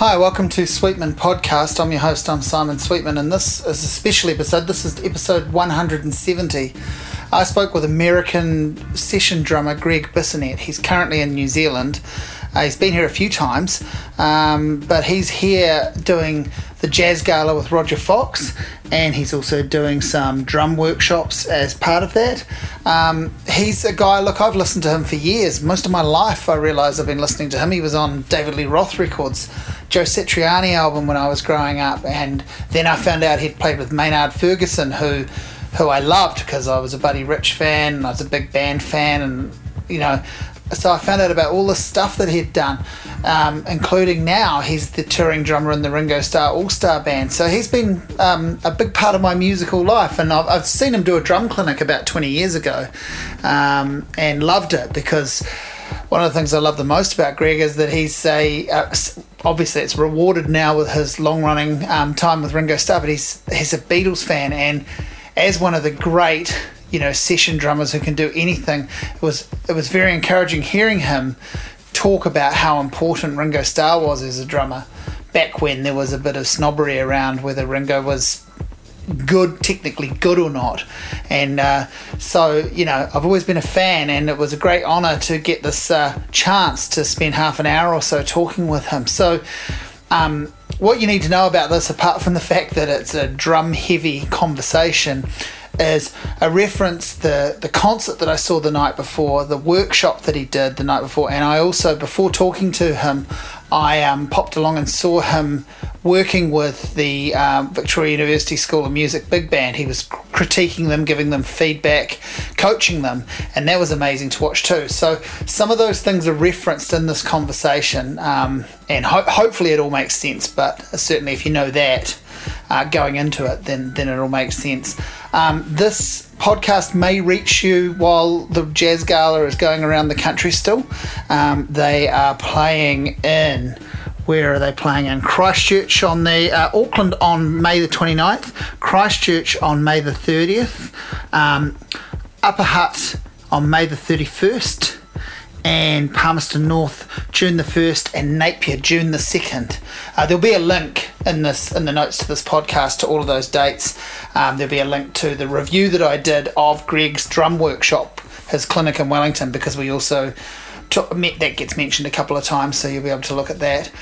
Hi, welcome to Sweetman Podcast. I'm your host, I'm Simon Sweetman, and this is a special episode. This is episode 170. I spoke with American session drummer Greg Bissonette. He's currently in New Zealand. He's been here a few times, but he's here doing the Jazz Gala with Rodger Fox, and he's also doing some drum workshops as part of that. He's a guy, look, I've listened to him for years. Most of my life, I realise I've been listening to him. He was on David Lee Roth records, Joe Satriani album when I was growing up, and then I found out he'd played with Maynard Ferguson, who I loved because I was a Buddy Rich fan, and I was a big band fan, and, you know, so I found out about all the stuff that he'd done, including now he's the touring drummer in the Ringo Starr All-Star Band. So he's been a big part of my musical life, and I've seen him do a drum clinic about 20 years ago and loved it, because one of the things I love the most about Greg is that he's obviously it's rewarded now with his long-running time with Ringo Starr, but he's a Beatles fan, and as one of the great session drummers who can do anything, it was very encouraging hearing him talk about how important Ringo Starr was as a drummer back when there was a bit of snobbery around whether Ringo was technically good or not, and so I've always been a fan, and it was a great honour to get this chance to spend half an hour or so talking with him. So what you need to know about this, apart from the fact that it's a drum heavy conversation, is a reference the concert that I saw the night before, the workshop that he did the night before, and I also, before talking to him, I popped along and saw him working with the Victoria University School of Music Big Band. He was critiquing them, giving them feedback, coaching them, and that was amazing to watch too. So some of those things are referenced in this conversation, and hopefully it all makes sense, but certainly if you know that going into it, then it all makes sense. This podcast may reach you while the Jazz Gala is going around the country still. They are playing in, where are they playing in? Christchurch on the Auckland on May the 29th, Christchurch on May the 30th, Upper Hutt on May the 31st, and Palmerston North June the 1st, and Napier June the 2nd. There'll be a link in the notes to this podcast to all of those dates. There'll be a link to the review that I did of Greg's drum workshop, his clinic in Wellington, because we also that gets mentioned a couple of times, so you'll be able to look at that.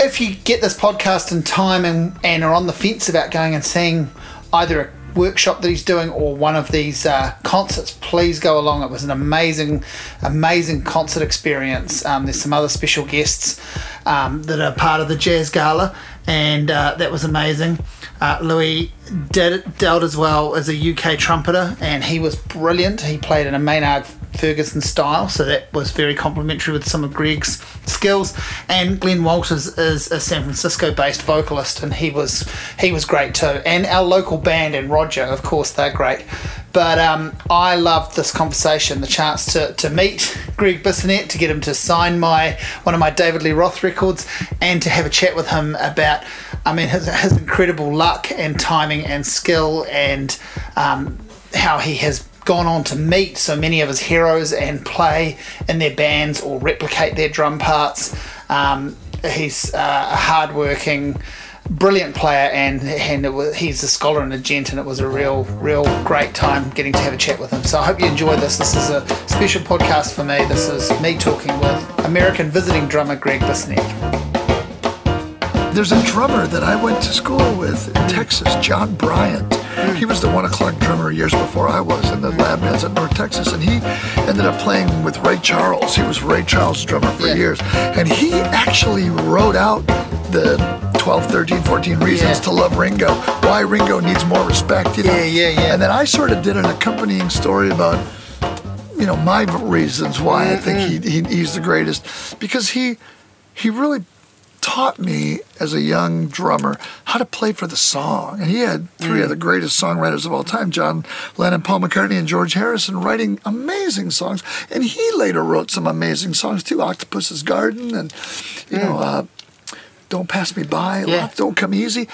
If you get this podcast in time and are on the fence about going and seeing either a workshop that he's doing or one of these concerts, please go along. It was an amazing concert experience. There's some other special guests that are part of the Jazz Gala, and that was amazing. Louis Dowd as well is a UK trumpeter, and he was brilliant. He played in a Maynard Ferguson style, so that was very complimentary with some of Greg's skills. And Glenn Walters is a San Francisco based vocalist, and he was great too. And our local band and Rodger, of course, they're great. But I loved this conversation, the chance to meet Greg Bissonette, to get him to sign one of my David Lee Roth records, and to have a chat with him about, I mean, his incredible luck and timing and skill, and how he has gone on to meet so many of his heroes and play in their bands or replicate their drum parts. He's a hard-working, brilliant player, and he's a scholar and a gent, and it was a real great time getting to have a chat with him. So I hope you enjoy this. This is a special podcast for me. This is me talking with American visiting drummer Greg Bissonette. There's a drummer that I went to school with in Texas, John Bryant. He was the 1 o'clock drummer years before I was in the lab bands at North Texas, and he ended up playing with Ray Charles. He was Ray Charles' drummer for years, and he actually wrote out the 12, 13, 14 reasons to love Ringo, why Ringo needs more respect, And then I sort of did an accompanying story about, my reasons why I think he's the greatest, because he really taught me as a young drummer how to play for the song. And he had three of the greatest songwriters of all time, John Lennon, Paul McCartney, and George Harrison, writing amazing songs. And he later wrote some amazing songs too, Octopus's Garden and, don't pass me by, life don't come easy.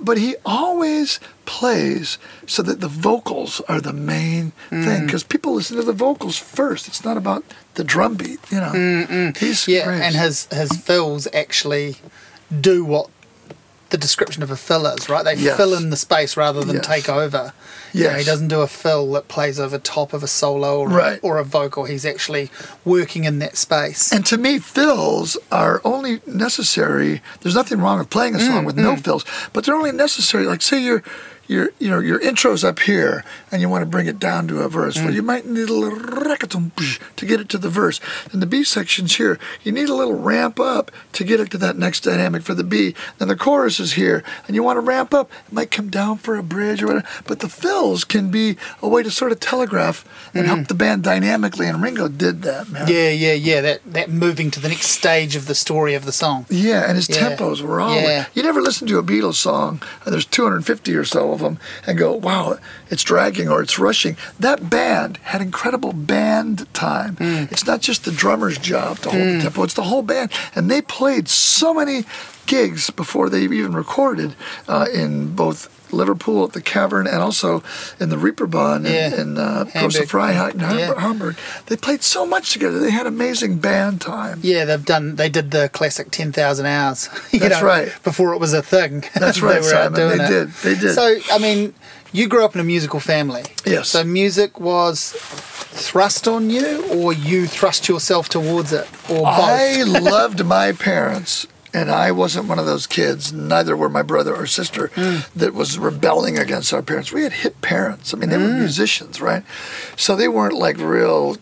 But he always plays so that the vocals are the main thing, because people listen to the vocals first. It's not about the drum beat, you know. He's great. And his fills actually do what the description of a fill is, right? They fill in the space rather than take over. You know, he doesn't do a fill that plays over top of a solo or a vocal. He's actually working in that space. And to me, fills are only necessary. There's nothing wrong with playing a song with no fills, but they're only necessary. Like, say your intro's up here and you want to bring it down to a verse. Well, you might need a little rackatum to get it to the verse. And the B section's here. You need a little ramp up to get it to that next dynamic for the B. Then the chorus is here and you want to ramp up. It might come down for a bridge or whatever. But the fills can be a way to sort of telegraph and help the band dynamically. And Ringo did that, man. Yeah. That moving to the next stage of the story of the song. Yeah, and his tempos were all... You never listen to a Beatles song, and there's 250 or so of them, and go, wow, it's dragging or it's rushing. That band had incredible band time. It's not just the drummer's job to hold the tempo, it's the whole band. And they played so many gigs before they even recorded in both Liverpool at the Cavern and also in the Reeperbahn in Grosse Freiheit in Hamburg. They played so much together. They had amazing band time. Yeah, they did the classic 10,000 hours. That's right. Before it was a thing. That's right, Simon. They did. So, I mean, you grew up in a musical family. Yes. So music was thrust on you, or you thrust yourself towards it, or both? I loved my parents. And I wasn't one of those kids, neither were my brother or sister, that was rebelling against our parents. We had hip parents. I mean, they were musicians, right? So they weren't like real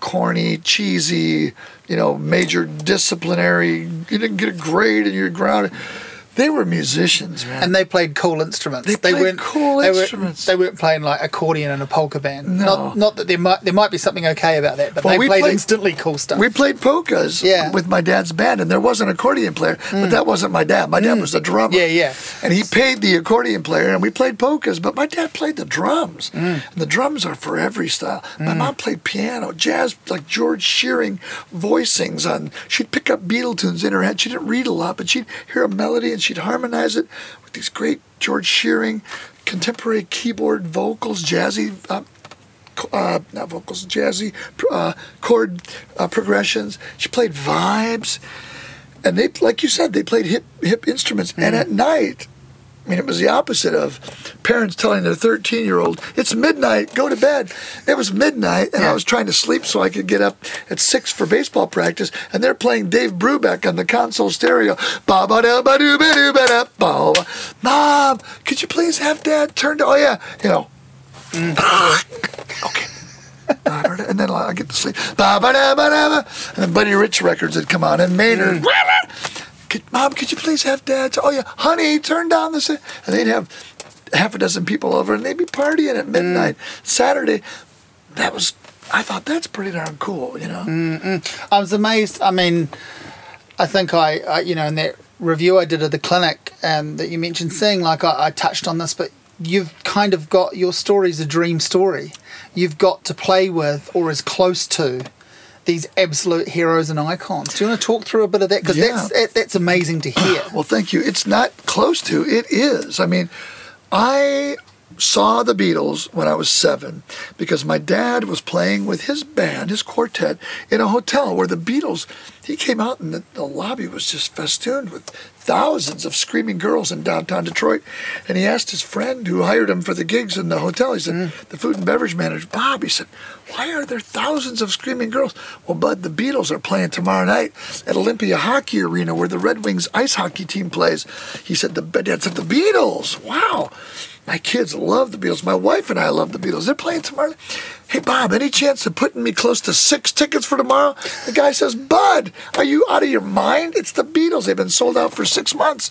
corny, cheesy, major disciplinary, you didn't get a grade and you're grounded. They were musicians, man. And they played cool instruments. They weren't playing like accordion and a polka band. No. Not that there might be something okay about that, but they played instantly cool stuff. We played polkas with my dad's band, and there was an accordion player, but that wasn't my dad. My dad was a drummer. Yeah. And he paid the accordion player, and we played polkas, but my dad played the drums. And the drums are for every style. My mom played piano, jazz, like George Shearing voicings on. She'd pick up Beatle tunes in her head. She didn't read a lot, but she'd hear a melody and she'd harmonize it with these great George Shearing contemporary keyboard vocals, jazzy chord progressions. She played vibes, and they, like you said, they played hip instruments. And at night, I mean, it was the opposite of parents telling their 13-year-old, it's midnight, go to bed. It was midnight, and I was trying to sleep so I could get up at 6 for baseball practice, and they're playing Dave Brubeck on the console stereo. Mom, could you please have Dad turn to... Oh, yeah. Okay. And then I get to sleep. And then Buddy Rich records had come on, and Maynard... Mom, could you please have Dad? Honey, turn down this. And they'd have half a dozen people over, and they'd be partying at midnight Saturday. I thought that's pretty darn cool, I was amazed. I mean, I think I in that review I did of the clinic that you mentioned, seeing, like I touched on this, but you've kind of got your story's a dream story. You've got to play with, or as close to, these absolute heroes and icons. Do you want to talk through a bit of that? Because that's amazing to hear. Well, thank you. It's not close to. It is. I mean, I saw the Beatles when I was 7 because my dad was playing with his band, his quartet, in a hotel where the Beatles, he came out and the lobby was just festooned with thousands of screaming girls in downtown Detroit. And he asked his friend who hired him for the gigs in the hotel, he said, the food and beverage manager, Bob, he said, why are there thousands of screaming girls? Well, Bud, the Beatles are playing tomorrow night at Olympia Hockey Arena where the Red Wings ice hockey team plays. He said, Dad said, the Beatles, wow. My kids love the Beatles. My wife and I love the Beatles. They're playing tomorrow. Hey, Bob, any chance of putting me close to 6 tickets for tomorrow? The guy says, Bud, are you out of your mind? It's the Beatles. They've been sold out for 6 months.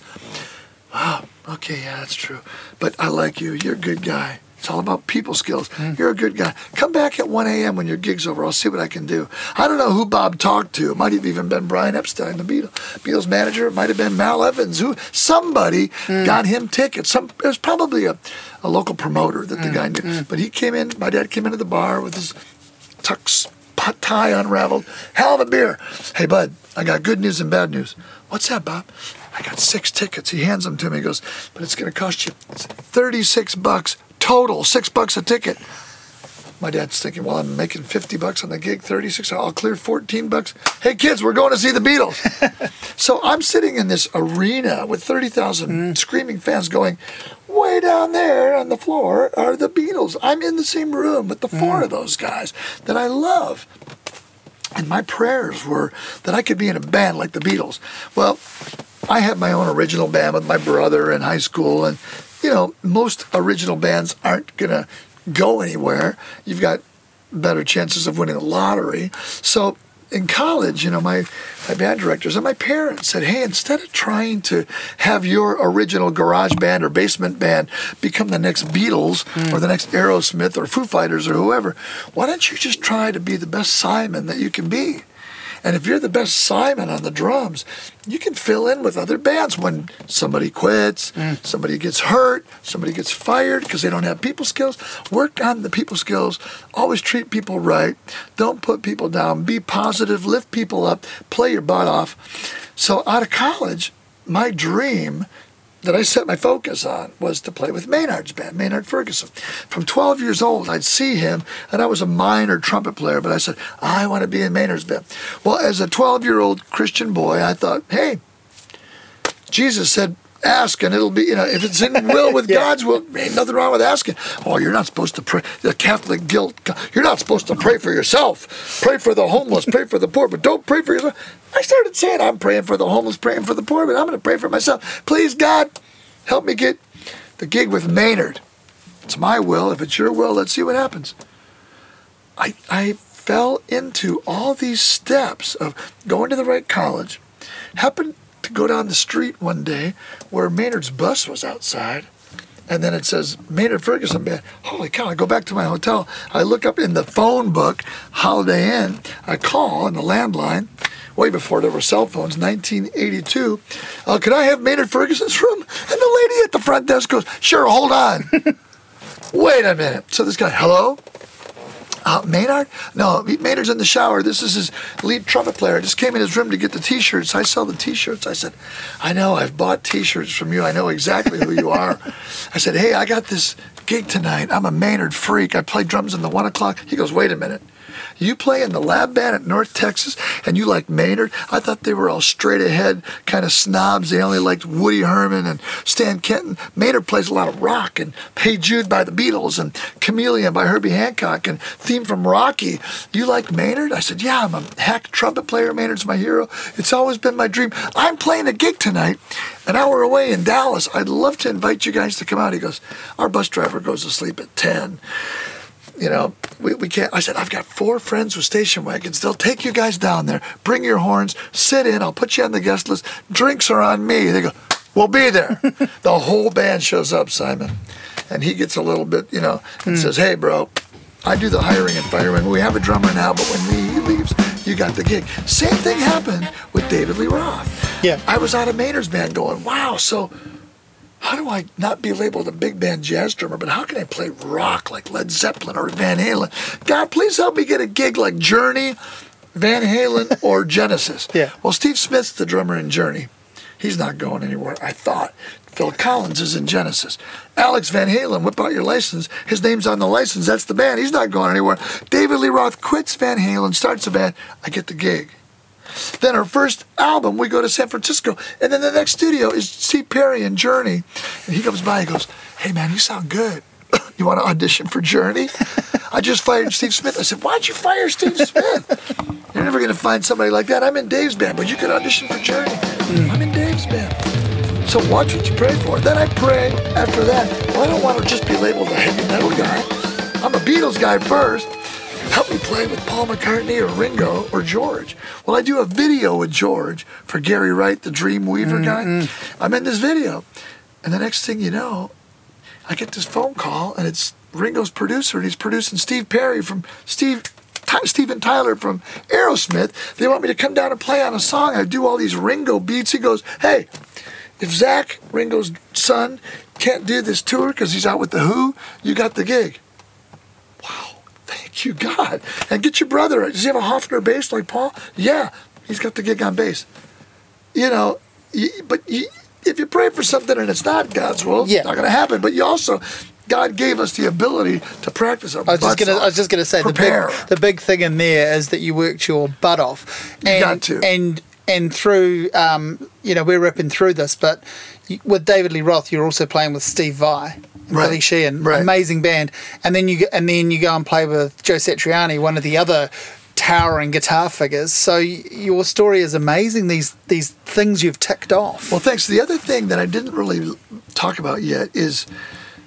Wow. Okay, yeah, that's true. But I like you. You're a good guy. It's all about people skills. You're a good guy. Come back at 1 a.m. when your gig's over. I'll see what I can do. I don't know who Bob talked to. It might have even been Brian Epstein, the Beatles manager. It might have been Mal Evans. Somebody got him tickets. It was probably a local promoter that the guy knew. But he came in. My dad came into the bar with his tux tie unraveled. Hell of a beer. Hey, Bud, I got good news and bad news. What's that, Bob? I got 6 tickets. He hands them to me. He goes, but it's going to cost you $36 total, $6 a ticket. My dad's thinking, well, I'm making $50 on the gig, $36. I'll clear $14. Hey, kids, we're going to see the Beatles. So I'm sitting in this arena with 30,000 screaming fans going, way down there on the floor are the Beatles. I'm in the same room with the four of those guys that I love. And my prayers were that I could be in a band like the Beatles. Well, I had my own original band with my brother in high school. And, you know, most original bands aren't going to go anywhere. You've got better chances of winning the lottery. So in college, you know, my band directors and my parents said, hey, instead of trying to have your original garage band or basement band become the next Beatles or the next Aerosmith or Foo Fighters or whoever, why don't you just try to be the best Simon that you can be? And if you're the best Simon on the drums, you can fill in with other bands when somebody quits, somebody gets hurt, somebody gets fired because they don't have people skills. Work on the people skills. Always treat people right. Don't put people down. Be positive. Lift people up. Play your butt off. So out of college, my dream that I set my focus on was to play with Maynard's band, Maynard Ferguson. From 12 years old, I'd see him, and I was a minor trumpet player, but I said, I want to be in Maynard's band. Well, as a 12-year-old Christian boy, I thought, hey, Jesus said, ask, and it'll be, you know, if it's in will with God's will, ain't nothing wrong with asking. Oh, you're not supposed to pray. The Catholic guilt, you're not supposed to pray for yourself. Pray for the homeless, pray for the poor, but don't pray for yourself. I started saying, I'm praying for the homeless, praying for the poor, but I'm going to pray for myself. Please, God, help me get the gig with Maynard. It's my will. If it's your will, let's see what happens. I fell into all these steps of going to the right college, happened to go down the street one day where Maynard's bus was outside, and then it says Maynard Ferguson Band. Holy cow, I go back to my hotel. I look up in the phone book, Holiday Inn. I call on the landline, way before there were cell phones, 1982. Could I have Maynard Ferguson's room? And the lady at the front desk goes, sure, hold on. Wait a minute. So this guy, hello? Maynard? No, Maynard's in the shower. This is his lead trumpet player. I just came in his room to get the T-shirts. I sell the T-shirts. I said, I know, I've bought T-shirts from you. I know exactly who you are. I said, hey, I got this gig tonight. I'm a Maynard freak. I play drums in the 1 o'clock. He goes, wait a minute. You play in the lab band at North Texas, and you like Maynard? I thought they were all straight-ahead kind of snobs. They only liked Woody Herman and Stan Kenton. Maynard plays a lot of rock, and Hey Jude by the Beatles, and Chameleon by Herbie Hancock, and Theme from Rocky. You like Maynard? I said, yeah, I'm a hack trumpet player. Maynard's my hero. It's always been my dream. I'm playing a gig tonight, an hour away in Dallas. I'd love to invite you guys to come out. He goes, our bus driver goes to sleep at 10. You know, we can't. I said, I've got 4 friends with station wagons. They'll take you guys down there. Bring your horns. Sit in. I'll put you on the guest list. Drinks are on me. They go, we'll be there. The whole band shows up, Simon. And he gets a little bit, you know, and says, hey, bro, I do the hiring and firing. We have a drummer now, but when he leaves, you got the gig. Same thing happened with David Lee Roth. Yeah. I was out of Maynard's band going, wow, so how do I not be labeled a big band jazz drummer, but how can I play rock like Led Zeppelin or Van Halen? God, please help me get a gig like Journey, Van Halen, or Genesis. Yeah. Well, Steve Smith's the drummer in Journey. He's not going anywhere, I thought. Phil Collins is in Genesis. Alex Van Halen, whip out your license. His name's on the license. That's the band. He's not going anywhere. David Lee Roth quits Van Halen, starts a band. I get the gig. Then our first album, we go to San Francisco, and then the next studio is Steve Perry and Journey. And he comes by and goes, hey, man, you sound good. You want to audition for Journey? I just fired Steve Smith. I said, why'd you fire Steve Smith? You're never going to find somebody like that. I'm in Dave's band, but you could audition for Journey. I'm in Dave's band. So watch what you pray for. Then I pray after that. Well, I don't want to just be labeled a heavy metal guy. I'm a Beatles guy first. Help me play with Paul McCartney or Ringo or George. Well, I do a video with George for Gary Wright, the Dream Weaver guy. I'm in this video. And the next thing you know, I get this phone call, and it's Ringo's producer, and he's producing Steve Perry from Steven Tyler from Aerosmith. They want me to come down and play on a song. I do all these Ringo beats. He goes, hey, if Zach, Ringo's son, can't do this tour because he's out with The Who, you got the gig. Wow. Thank you, God. And get your brother. Does he have a Hofner bass like Paul? Yeah, he's got the gig on bass. You know, But if you pray for something and it's not God's will, it's not going to happen. But you also, God gave us the ability to practice our butts off. I was just going to say, the big thing in there is that you worked your butt off. And, you got to. And through, we're ripping through this, but with David Lee Roth, you're also playing with Steve Vai, Billy Sheehan, amazing band. And then you go and play with Joe Satriani, one of the other towering guitar figures. So your story is amazing, these things you've ticked off. Well, thanks. The other thing that I didn't really talk about yet is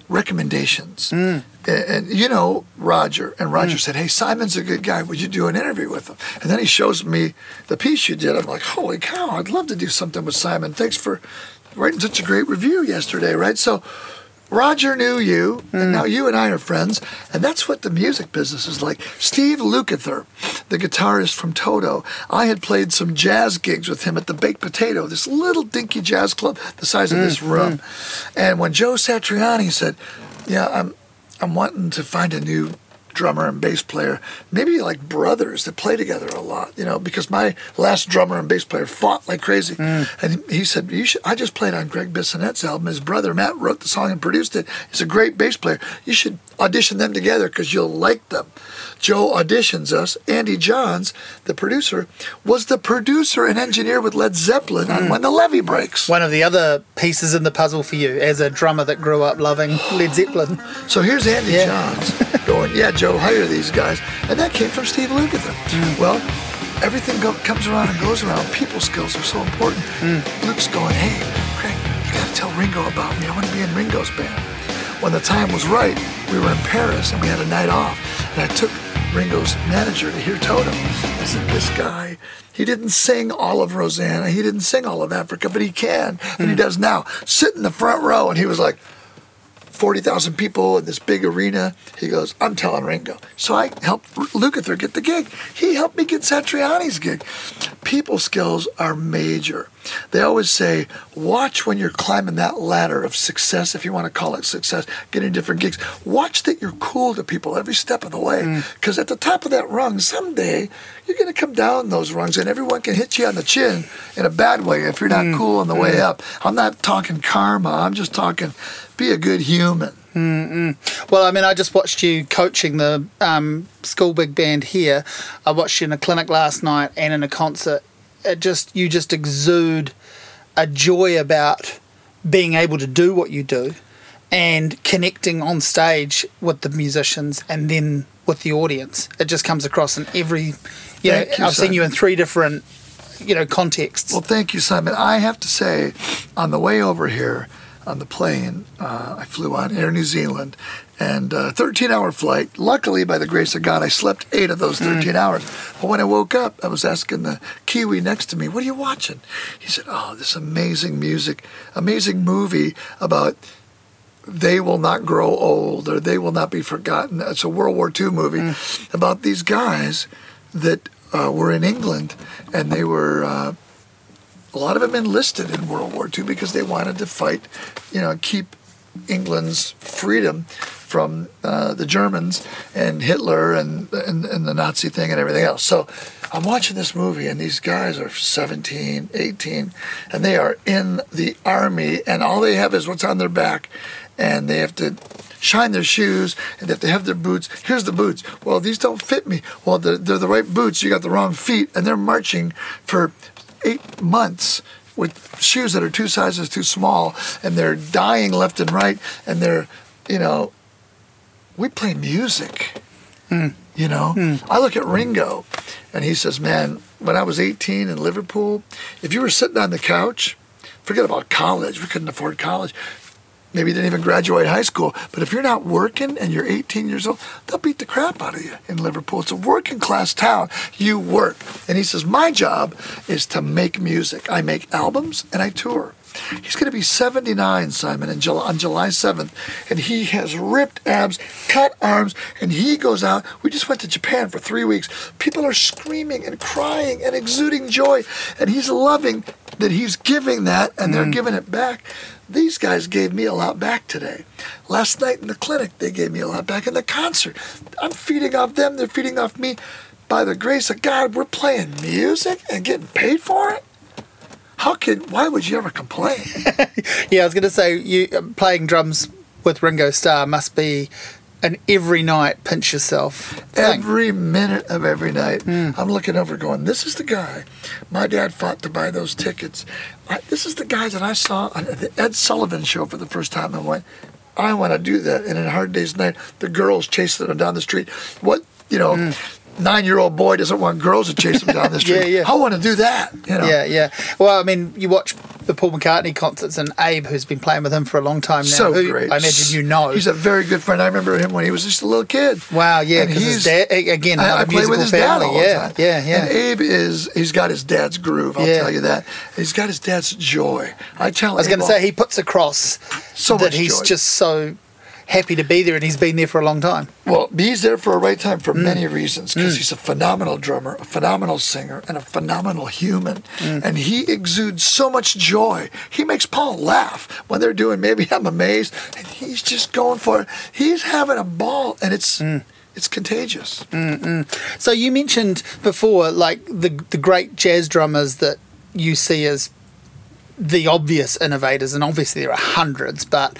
recommendations. And Roger said, hey, Simon's a good guy, would you do an interview with him? And then he shows me the piece you did. I'm like, holy cow, I'd love to do something with Simon. Thanks for writing such a great review yesterday, right? So Roger knew you, and now you and I are friends, and that's what the music business is like. Steve Lukather, the guitarist from Toto, I had played some jazz gigs with him at the Baked Potato, this little dinky jazz club the size of this room. And when Joe Satriani said, yeah, I'm wanting to find a new drummer and bass player, maybe like brothers that play together a lot, because my last drummer and bass player fought like crazy. And he said, I just played on Greg Bissonette's album. His brother Matt wrote the song and produced it. He's a great bass player. You should audition them together because you'll like them. Joe auditions us. Andy Johns, the producer, was the producer and engineer with Led Zeppelin on When the Levee Breaks. One of the other pieces in the puzzle for you as a drummer that grew up loving Led Zeppelin. So here's Andy Johns going, Joe, hire these guys. And that came from Steve Lukather. Well, everything comes around and goes around. People skills are so important. Luke's going, hey, Craig, you got to tell Ringo about me. I want to be in Ringo's band. When the time was right, we were in Paris and we had a night off. And I took Ringo's manager to hear Toto. I said, this guy, he didn't sing all of Rosanna. He didn't sing all of Africa, but he can. And he does now. Sit in the front row. And he was like, 40,000 people in this big arena. He goes, I'm telling Ringo. So I helped Lukather get the gig. He helped me get Satriani's gig. People skills are major. They always say, watch when you're climbing that ladder of success, if you want to call it success, getting different gigs. Watch that you're cool to people every step of the way, because at the top of that rung, someday you're going to come down those rungs, and everyone can hit you on the chin in a bad way if you're not cool on the way up. I'm not talking karma. I'm just talking be a good human. Mm-mm. Well, I just watched you coaching the school big band here. I watched you in a clinic last night and in a concert. You just exude a joy about being able to do what you do and connecting on stage with the musicians and then with the audience. It just comes across in every, I've seen you in three different, contexts. Well, thank you, Simon. I have to say, on the way over here, on the plane, I flew on Air New Zealand, and a 13-hour flight. Luckily, by the grace of God, I slept 8 of those 13 hours. But when I woke up, I was asking the Kiwi next to me, what are you watching? He said, this amazing movie about they will not grow old, or they will not be forgotten. It's a World War II movie about these guys that were in England, and they were... a lot of them enlisted in World War II because they wanted to fight, keep England's freedom from the Germans and Hitler and the Nazi thing and everything else. So I'm watching this movie, and these guys are 17, 18, and they are in the army, and all they have is what's on their back, and they have to shine their shoes, and they have to have their boots. Here's the boots. Well, these don't fit me. Well, they're the right boots. You got the wrong feet, and they're marching for 8 months with shoes that are 2 sizes too small, and they're dying left and right, and they're, we play music, I look at Ringo, and he says, man, when I was 18 in Liverpool, if you were sitting on the couch, forget about college, we couldn't afford college, maybe you didn't even graduate high school, but if you're not working and you're 18 years old, they'll beat the crap out of you in Liverpool. It's a working class town. You work. And he says, my job is to make music. I make albums and I tour. He's going to be 79, Simon, on July 7th. And he has ripped abs, cut arms, and he goes out. We just went to Japan for 3 weeks. People are screaming and crying and exuding joy. And he's loving that he's giving that, and they're giving it back. These guys gave me a lot back today. Last night in the clinic, they gave me a lot back. In the concert, I'm feeding off them. They're feeding off me. By the grace of God, we're playing music and getting paid for it. why would you ever complain? Yeah, I was going to say, you playing drums with Ringo Starr must be an every night pinch yourself thing. Every minute of every night, I'm looking over going, this is the guy my dad fought to buy those tickets. This is the guy that I saw on the Ed Sullivan show for the first time and went, I want to do that. And in Hard Day's Night, the girls chasing them down the street. What, you know... Nine-year-old boy doesn't want girls to chase him down the street. I want to do that. You know? Yeah. Well, I mean, you watch the Paul McCartney concerts, and Abe, who's been playing with him for a long time now, so who great. I imagine you know. He's a very good friend. I remember him when he was just a little kid. Wow, yeah, because his dad, again, another musical family. Yeah. And Abe he's got his dad's groove, I'll tell you that. He's got his dad's joy. I was going to say, he puts across so that he's joy. Just so... happy to be there, and he's been there for a long time. Well, he's there for a right time for many reasons, because he's a phenomenal drummer, a phenomenal singer, and a phenomenal human. And he exudes so much joy. He makes Paul laugh when they're doing Maybe I'm Amazed, and he's just going for it. He's having a ball, and it's contagious. So you mentioned before, like, the great jazz drummers that you see as the obvious innovators, and obviously there are hundreds, but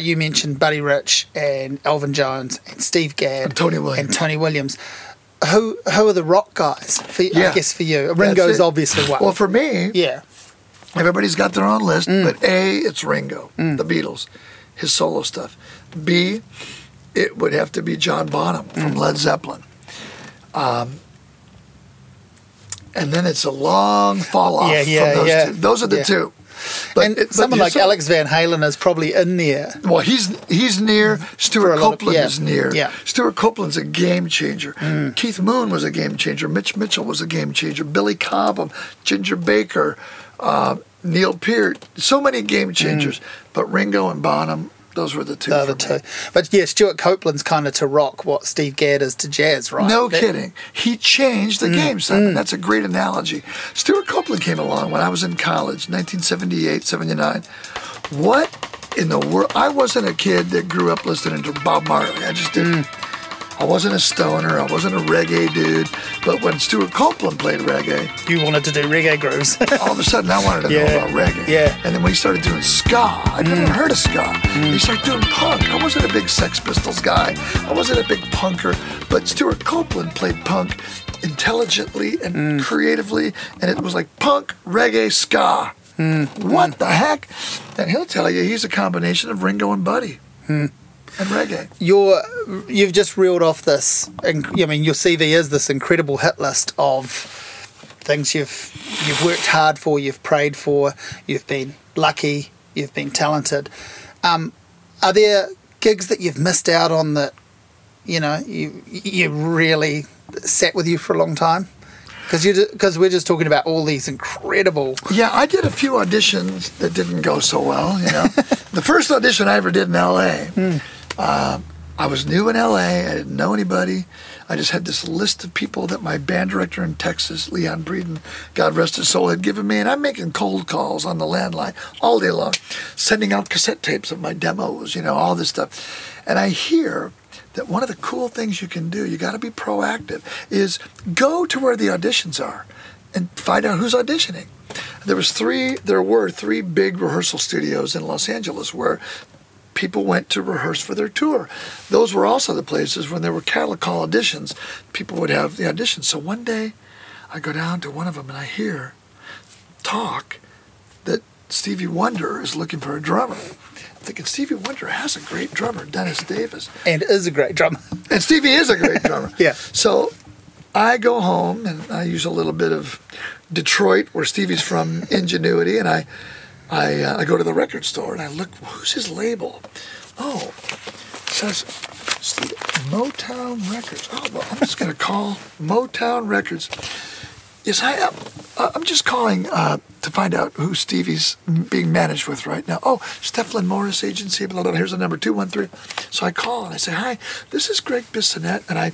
you mentioned Buddy Rich and Elvin Jones and Steve Gadd and Tony Williams. Who are the rock guys? I guess for you, Ringo's obviously one. Well, for me, everybody's got their own list, but A, it's Ringo, the Beatles, his solo stuff. B, it would have to be John Bonham from Led Zeppelin. And then it's a long fall off from those two. Those are the two. But, and someone like Alex Van Halen is probably in there. Well, he's near. Stuart Copeland is near. Yeah. Stuart Copeland's a game changer. Keith Moon was a game changer. Mitch Mitchell was a game changer. Billy Cobham, Ginger Baker, Neil Peart. So many game changers. But Ringo and Bonham, those were the two. But yeah, Stuart Copeland's kind of to rock what Steve Gadd is to jazz, right? No kidding. He changed the game, Simon. That's a great analogy. Stuart Copeland came along when I was in college, 1978, 79. What in the world? I wasn't a kid that grew up listening to Bob Marley. I just didn't. I wasn't a stoner. I wasn't a reggae dude. But when Stuart Copeland played reggae... You wanted to do reggae grooves. All of a sudden, I wanted to know about reggae. Yeah. And then when he started doing ska, I'd never heard of ska. He started doing punk. I wasn't a big Sex Pistols guy. I wasn't a big punker. But Stuart Copeland played punk intelligently and creatively. And it was like punk, reggae, ska. What the heck? And he'll tell you he's a combination of Ringo and Buddy. And reggae. You've just reeled off this, and I mean, your CV is this incredible hit list of things you've worked hard for, you've prayed for, you've been lucky, you've been talented. Are there gigs that you've missed out on that you really sat with you for a long time? Because we're just talking about all these incredible... Yeah, I did a few auditions that didn't go so well, The first audition I ever did in L.A., I was new in L.A., I didn't know anybody. I just had this list of people that my band director in Texas, Leon Breeden, God rest his soul, had given me, and I'm making cold calls on the landline all day long, sending out cassette tapes of my demos, all this stuff. And I hear... that one of the cool things you can do, you got to be proactive, is go to where the auditions are and find out who's auditioning. There were three big rehearsal studios in Los Angeles where people went to rehearse for their tour. Those were also the places when there were catalog call auditions, people would have the auditions. So one day I go down to one of them and I hear talk that Stevie Wonder is looking for a drummer. I'm thinking, Stevie Wonder has a great drummer, Dennis Davis. And is a great drummer. And Stevie is a great drummer. Yeah. So I go home, and I use a little bit of Detroit, where Stevie's from, ingenuity, and I go to the record store, and I look, who's his label? Oh, it says Motown Records. Oh, well, I'm just going to call Motown Records. Yes, I am. I'm just calling to find out who Stevie's being managed with right now. Oh, Stefflin Morris Agency, blah, blah, blah. Here's the number, 213. So I call and I say, hi, this is Greg Bissonette, and I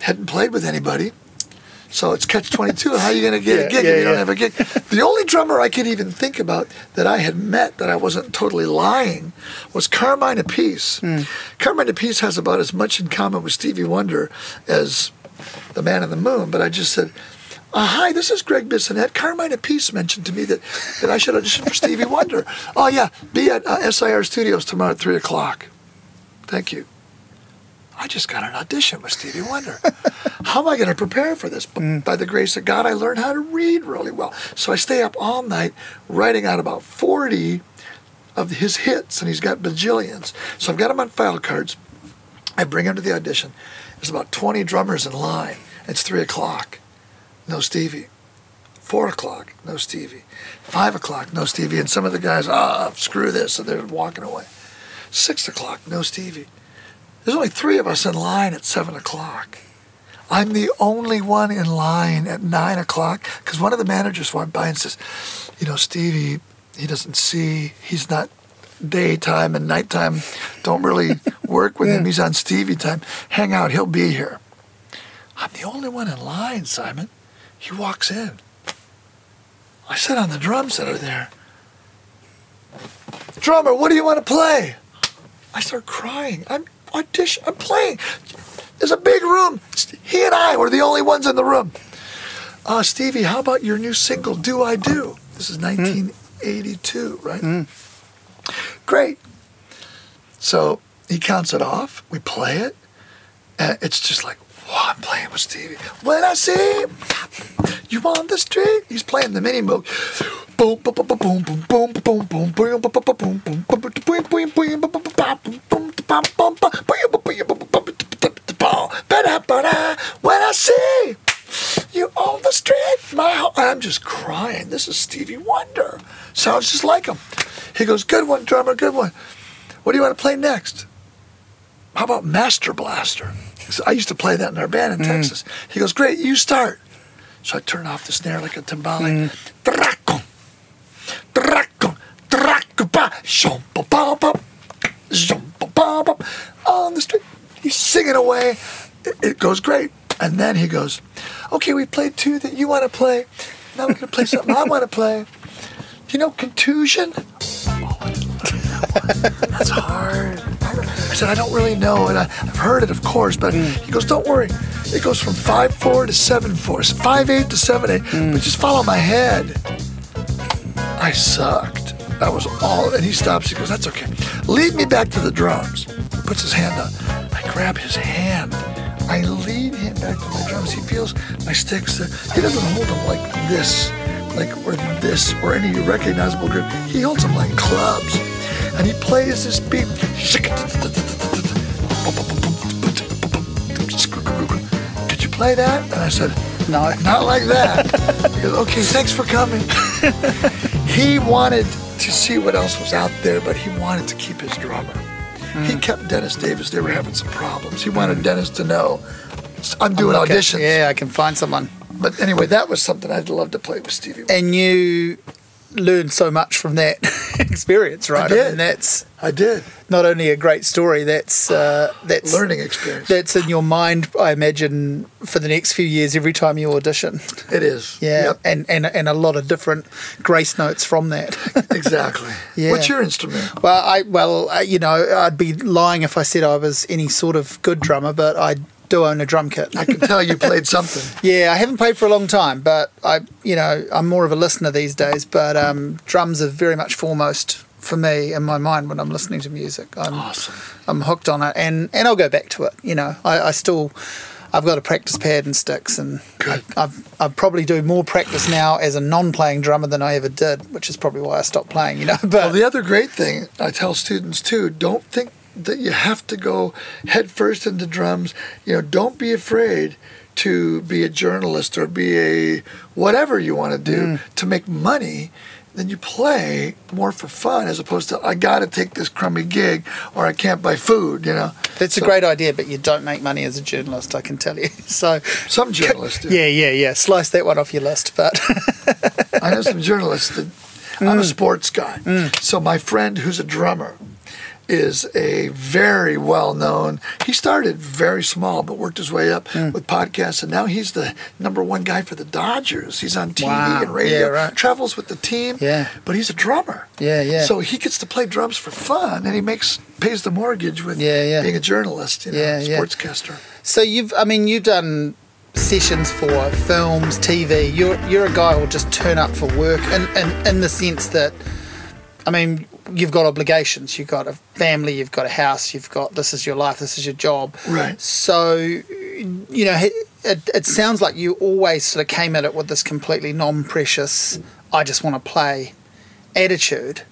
hadn't played with anybody. So it's Catch-22. How are you going to get a gig if you don't have a gig? The only drummer I could even think about that I had met that I wasn't totally lying was Carmine Appice. Carmine Appice has about as much in common with Stevie Wonder as the Man in the Moon, but I just said... Hi, this is Greg Bissonette. Carmine Appice mentioned to me that I should audition for Stevie Wonder. Oh, yeah, be at SIR Studios tomorrow at 3 o'clock. Thank you. I just got an audition with Stevie Wonder. How am I going to prepare for this? By the grace of God, I learned how to read really well. So I stay up all night writing out about 40 of his hits, and he's got bajillions. So I've got them on file cards. I bring him to the audition. There's about 20 drummers in line. It's 3 o'clock. No Stevie. 4 o'clock. No Stevie. 5 o'clock. No Stevie. And some of the guys, screw this, and they're walking away. 6 o'clock. No Stevie. There's only 3 of us in line at 7 o'clock. I'm the only one in line at 9 o'clock because one of the managers walked by and says, you know, Stevie, he doesn't see, he's not daytime and nighttime, don't really work with him, he's on Stevie time. Hang out, he'll be here. I'm the only one in line, Simon. He walks in. I sit on the drums that are there. Drummer, what do you want to play? I start crying. I'm playing. There's a big room. He and I were the only ones in the room. Stevie, how about your new single, Do I Do? This is 1982, right? Great. So he counts it off. We play it. And it's just like, wow, I'm playing with Stevie. When I see you on the street, he's playing the mini moog. Boom, boom, boom, boom, boom, boom, boom, boom, boom, boom, boom, boom, boom, when I see you on the street, I'm just crying. This is Stevie Wonder. Sounds just like him. He goes, good one, drummer, good one. What do you want to play next? How about Master Blaster? I used to play that in our band in Texas. He goes, great, you start. So I turn off the snare like a timbale. Draco, Draco, Draco, on the street. He's singing away. It goes great. And then he goes, okay, we played 2 that you want to play. Now we're going to play something I want to play. You know, Contusion? Oh, I didn't play that one. That's hard. I said, I don't really know. And I've heard it, of course. But he goes, don't worry. It goes from 5-4 to 7-4. So 5-8 to 7-8. But just follow my head. I sucked. That was all. And he stops. He goes, that's okay. Lead me back to the drums. He puts his hand up. I grab his hand. I lead him back to my drums. He feels my sticks. He doesn't hold them like this, or any recognizable grip. He holds them like clubs. And he plays this beat. Did you play that? And I said, no, not like that. He goes, okay, thanks for coming. He wanted to see what else was out there, but he wanted to keep his drummer. He kept Dennis Davis. They were having some problems. He wanted Dennis to know, I'm doing auditions. Yeah, I can find someone. But anyway, that was something I'd love to play with Stevie. And you learned so much from that experience, right? I did. And that's not only a great story, that's learning experience. That's in your mind, I imagine, for the next few years every time you audition. It is. Yeah. Yep. And a lot of different grace notes from that. Exactly. Yeah. What's your instrument? Well, I'd be lying if I said I was any sort of good drummer, but I do own a drum kit. I can tell you played something. Yeah, I haven't played for a long time, but I'm more of a listener these days, but drums are very much foremost for me in my mind when I'm listening to music. Awesome. I'm hooked on it, and I'll go back to it. I've got a practice pad and sticks, and I probably do more practice now as a non-playing drummer than I ever did, which is probably why I stopped playing, But well, the other great thing I tell students too, don't think that you have to go head first into drums. Don't be afraid to be a journalist or be a whatever you want to do to make money. Then you play more for fun as opposed to I got to take this crummy gig or I can't buy food, That's a great idea, but you don't make money as a journalist, I can tell you. So some journalists do. Yeah. Slice that one off your list, but I know some journalists that I'm a sports guy. So my friend who's a drummer is a very well-known, he started very small but worked his way up with podcasts, and now he's the #1 guy for the Dodgers. He's on TV and radio, travels with the team, but he's a drummer. Yeah. So he gets to play drums for fun, and he pays the mortgage with being a journalist, sportscaster. So you've done sessions for films, TV. You're a guy who'll just turn up for work, and in the sense that, I mean, you've got obligations, you've got a family, you've got a house, you've got, this is your life, this is your job. Right. So, you know, it sounds like you always sort of came at it with this completely non-precious, I just want to play attitude.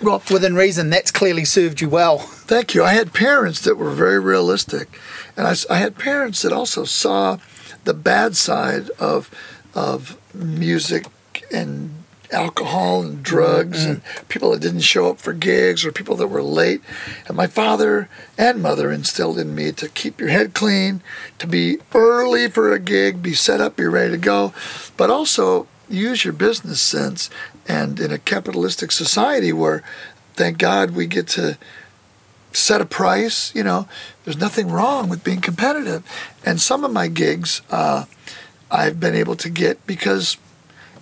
Well, within reason, that's clearly served you well. Thank you. I had parents that were very realistic, and I had parents that also saw the bad side of music and alcohol and drugs, mm-hmm. and people that didn't show up for gigs or people that were late. And my father and mother instilled in me to keep your head clean, to be early for a gig, be set up, be ready to go, but also use your business sense. And in a capitalistic society where, thank God, we get to set a price, you know, there's nothing wrong with being competitive. And some of my gigs I've been able to get because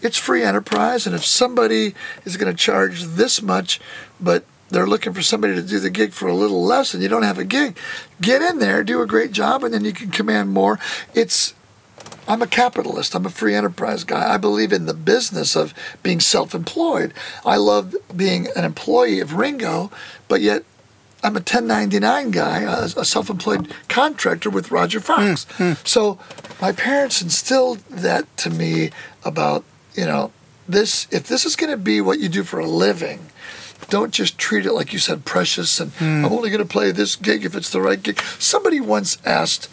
it's free enterprise, and if somebody is going to charge this much, but they're looking for somebody to do the gig for a little less and you don't have a gig, get in there, do a great job, and then you can command more. I'm a capitalist. I'm a free enterprise guy. I believe in the business of being self-employed. I love being an employee of Ringo, but yet I'm a 1099 guy, a self-employed contractor with Rodger Fox. Mm-hmm. So my parents instilled that to me about, you know, this, if this is going to be what you do for a living, don't just treat it, like you said, precious, and I'm only going to play this gig if it's the right gig. Somebody once asked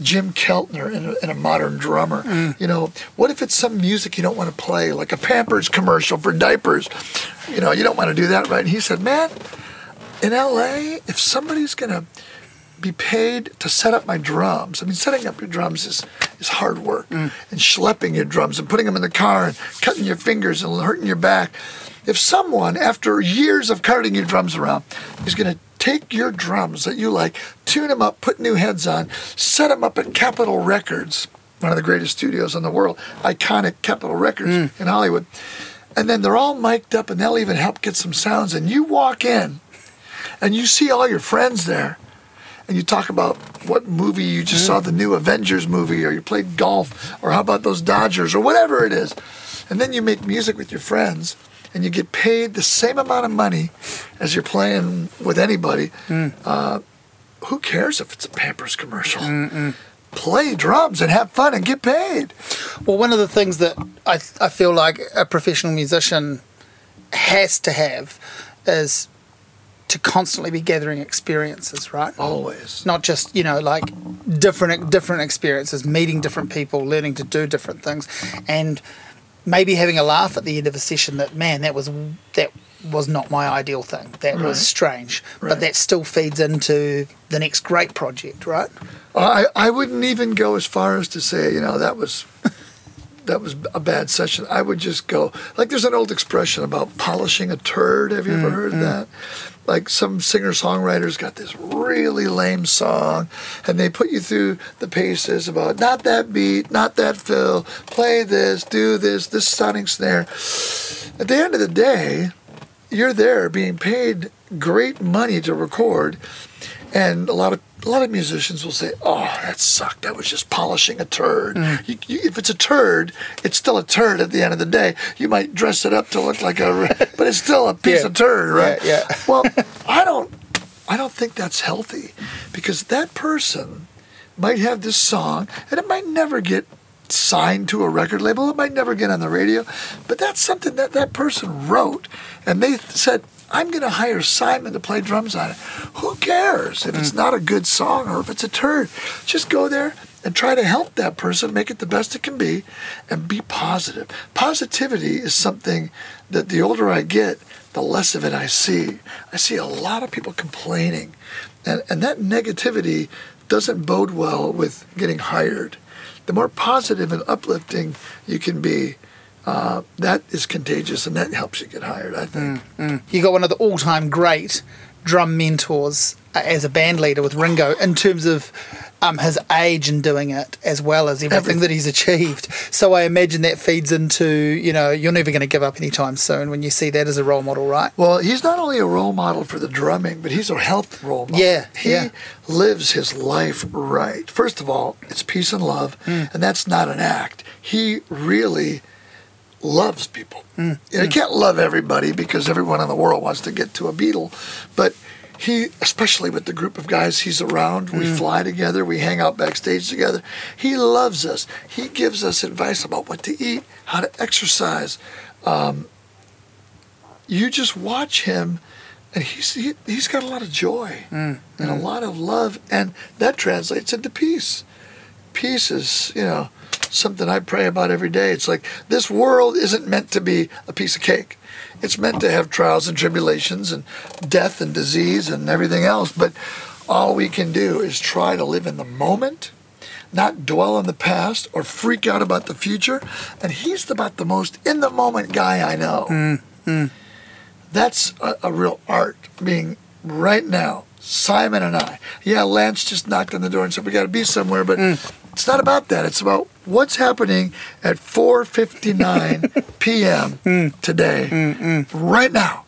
Jim Keltner in a Modern Drummer, you know, what if it's some music you don't want to play, like a Pampers commercial for diapers? You know, you don't want to do that, right? And he said, man, in LA, if somebody's going to be paid to set up my drums, I mean, setting up your drums is hard work, and schlepping your drums and putting them in the car and cutting your fingers and hurting your back. If someone, after years of carting your drums around, is going to take your drums that you like, tune them up, put new heads on, set them up at Capitol Records, one of the greatest studios in the world, iconic Capitol Records in Hollywood, and then they're all mic'd up and they'll even help get some sounds, and you walk in and you see all your friends there and you talk about what movie you just saw, the new Avengers movie, or you played golf, or how about those Dodgers, or whatever it is, and then you make music with your friends. And you get paid the same amount of money as you're playing with anybody. Who cares if it's a Pampers commercial? Play drums and have fun and get paid. Well, one of the things that I feel like a professional musician has to have is to constantly be gathering experiences, right? Always. Not just, you know, like different experiences, meeting different people, learning to do different things, and maybe having a laugh at the end of a session that, man, that was not my ideal thing. That right. was strange. Right. But that still feeds into the next great project, right? I wouldn't even go as far as to say, you know, that was a bad session. I would just go, like, there's an old expression about polishing a turd. Have you ever heard that? Like, some singer-songwriters got this really lame song, and they put you through the paces about not that beat, not that fill, play this, do this, this stunning snare. At the end of the day, you're there being paid great money to record, and a lot of musicians will say, oh, that sucked. That was just polishing a turd. If it's a turd, it's still a turd at the end of the day. You might dress it up to look like but it's still a piece of turd, right? Yeah. Well, I don't think that's healthy, because that person might have this song and it might never get signed to a record label. It might never get on the radio, but that's something that person wrote, and they said, I'm going to hire Simon to play drums on it. Who cares if it's not a good song or if it's a turd? Just go there and try to help that person, make it the best it can be, and be positive. Positivity is something that the older I get, the less of it I see. I see a lot of people complaining, and that negativity doesn't bode well with getting hired. The more positive and uplifting you can be, that is contagious, and that helps you get hired, I think. You got one of the all-time great drum mentors as a band leader with Ringo in terms of his age in doing it, as well as everything that he's achieved. So I imagine that feeds into, you know, you're never going to give up anytime soon when you see that as a role model, right? Well, he's not only a role model for the drumming, but he's a health role model. Yeah, he lives his life right. First of all, it's peace and love, and that's not an act. He really loves people. You can't love everybody because everyone in the world wants to get to a Beatle, but he, especially with the group of guys he's around, we fly together, we hang out backstage together. He loves us. He gives us advice about what to eat, how to exercise. You just watch him, and he's got a lot of joy and a lot of love, and that translates into peace. Peace is, you know, something I pray about every day. It's like, this world isn't meant to be a piece of cake. It's meant to have trials and tribulations and death and disease and everything else. But all we can do is try to live in the moment, not dwell on the past or freak out about the future. And he's about the most in-the-moment guy I know. That's a real art, being right now, Simon and I. Yeah, Lance just knocked on the door and said, we got to be somewhere, but it's not about that. It's about what's happening at 4:59 p.m. today, right now.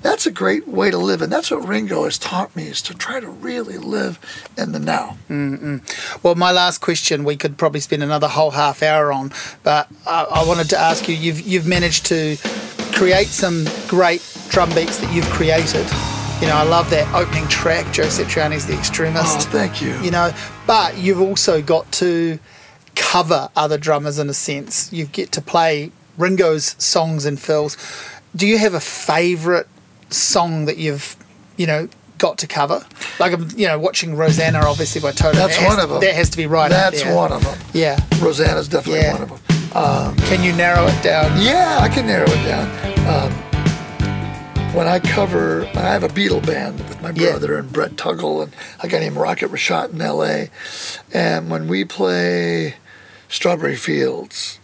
That's a great way to live, and that's what Ringo has taught me, is to try to really live in the now. Well, my last question, we could probably spend another whole half hour on, but I wanted to ask you, you've managed to create some great drum beats that you've created. You know, I love that opening track, Joe Satriani's The Extremist. Oh, thank you. You know, but you've also got to cover other drummers in a sense. You get to play Ringo's songs and fills. Do you have a favourite song that you've, you know, got to cover? Like, you know, watching Rosanna, obviously, by Toto. That's one of them. That has to be right up there. That's one of them. Yeah. Rosanna's definitely one of them. Can you narrow it down? Yeah, I can narrow it down. When I cover, I have a Beatle band with my brother and Brett Tuggle and a guy named Rocket Rashad in L.A. And when we play Strawberry Fields,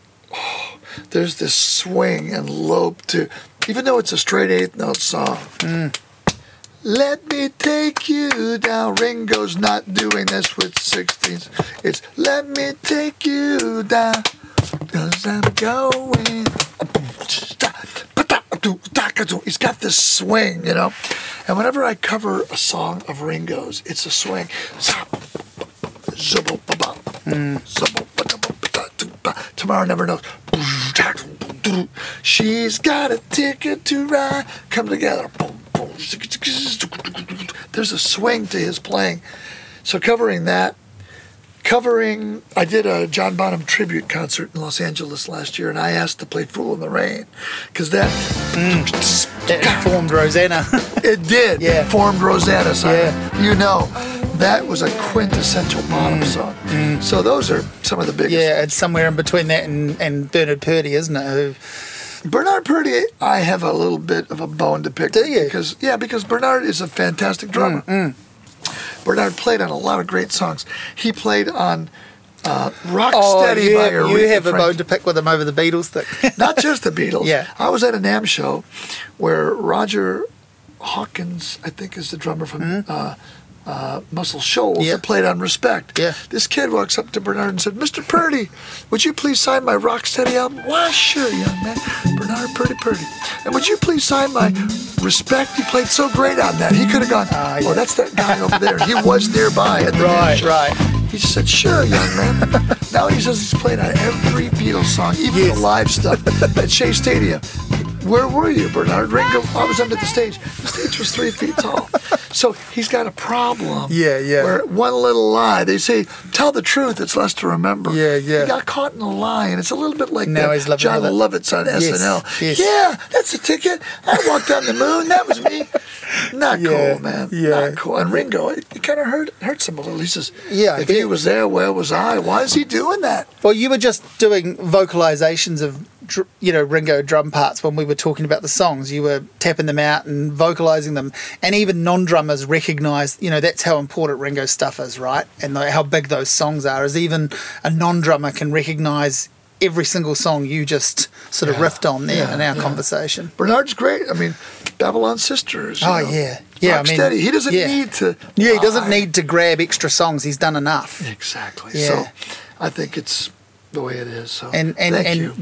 there's this swing and lope to, even though it's a straight eighth note song. Let me take you down. Ringo's not doing this with 16s. It's let me take you down, 'cause I'm going. He's got this swing, you know. And whenever I cover a song of Ringo's, it's a swing. Tomorrow Never Knows. She's got a ticket to ride. Come together. There's a swing to his playing. So covering that. I did a John Bonham tribute concert in Los Angeles last year, and I asked to play Fool in the Rain, because that... It formed Rosanna. It did. Yeah. It formed Rosanna, Simon. Yeah. You know, that was a quintessential Bonham song. So those are some of the biggest. Yeah, it's somewhere in between that and Bernard Purdy, isn't it? Bernard Purdy, I have a little bit of a bone to pick. Do you? Because Bernard is a fantastic drummer. Bernard played on a lot of great songs. He played on Rocksteady by Aretha Franklin. You have a bone to pick with him over the Beatles thing. Not just the Beatles. Yeah. I was at a NAMM show where Roger Hawkins, I think, is the drummer from Muscle Shoals, that played on Respect. Yeah. This kid walks up to Bernard and said, Mr. Purdy, would you please sign my Rocksteady album? Why, sure, young man. Bernard Purdy. And would you please sign my Respect? You played so great on that. He could have gone, that's that guy over there. He was nearby at the right, He just said, sure, young man. Now he says he's played on every Beatles song, even the live stuff at Shea Stadium. Where were you, Bernard? Ringo, I was under the stage. The stage was 3 feet tall. So he's got a problem. Yeah. Where one little lie, they say, tell the truth, it's less to remember. Yeah. He got caught in a lie, and it's a little bit like that John Lovitz on SNL. Yes. Yeah, that's a ticket. I walked on the moon. That was me. Not cool, man. Yeah. Not cool. And Ringo, it kind of hurts him a little. He says, if he was there, where was I? Why is he doing that? Well, you were just doing vocalizations of Ringo drum parts when we were talking about the songs. You were tapping them out and vocalizing them, and even non-drummers recognize, that's how important Ringo stuff is, right? And how big those songs are, is even a non-drummer can recognize every single song you just sort of riffed on there in our conversation. Bernard's great. I mean, Babylon Sisters. Rocksteady. He doesn't need to. Yeah, he doesn't need to grab extra songs. He's done enough. Exactly. Yeah. So I think it's the way it is. So and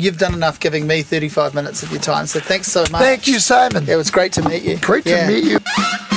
you've done enough giving me 35 minutes of your time. So thanks so much. Thank you, Simon. It was great to meet you. Great to meet you.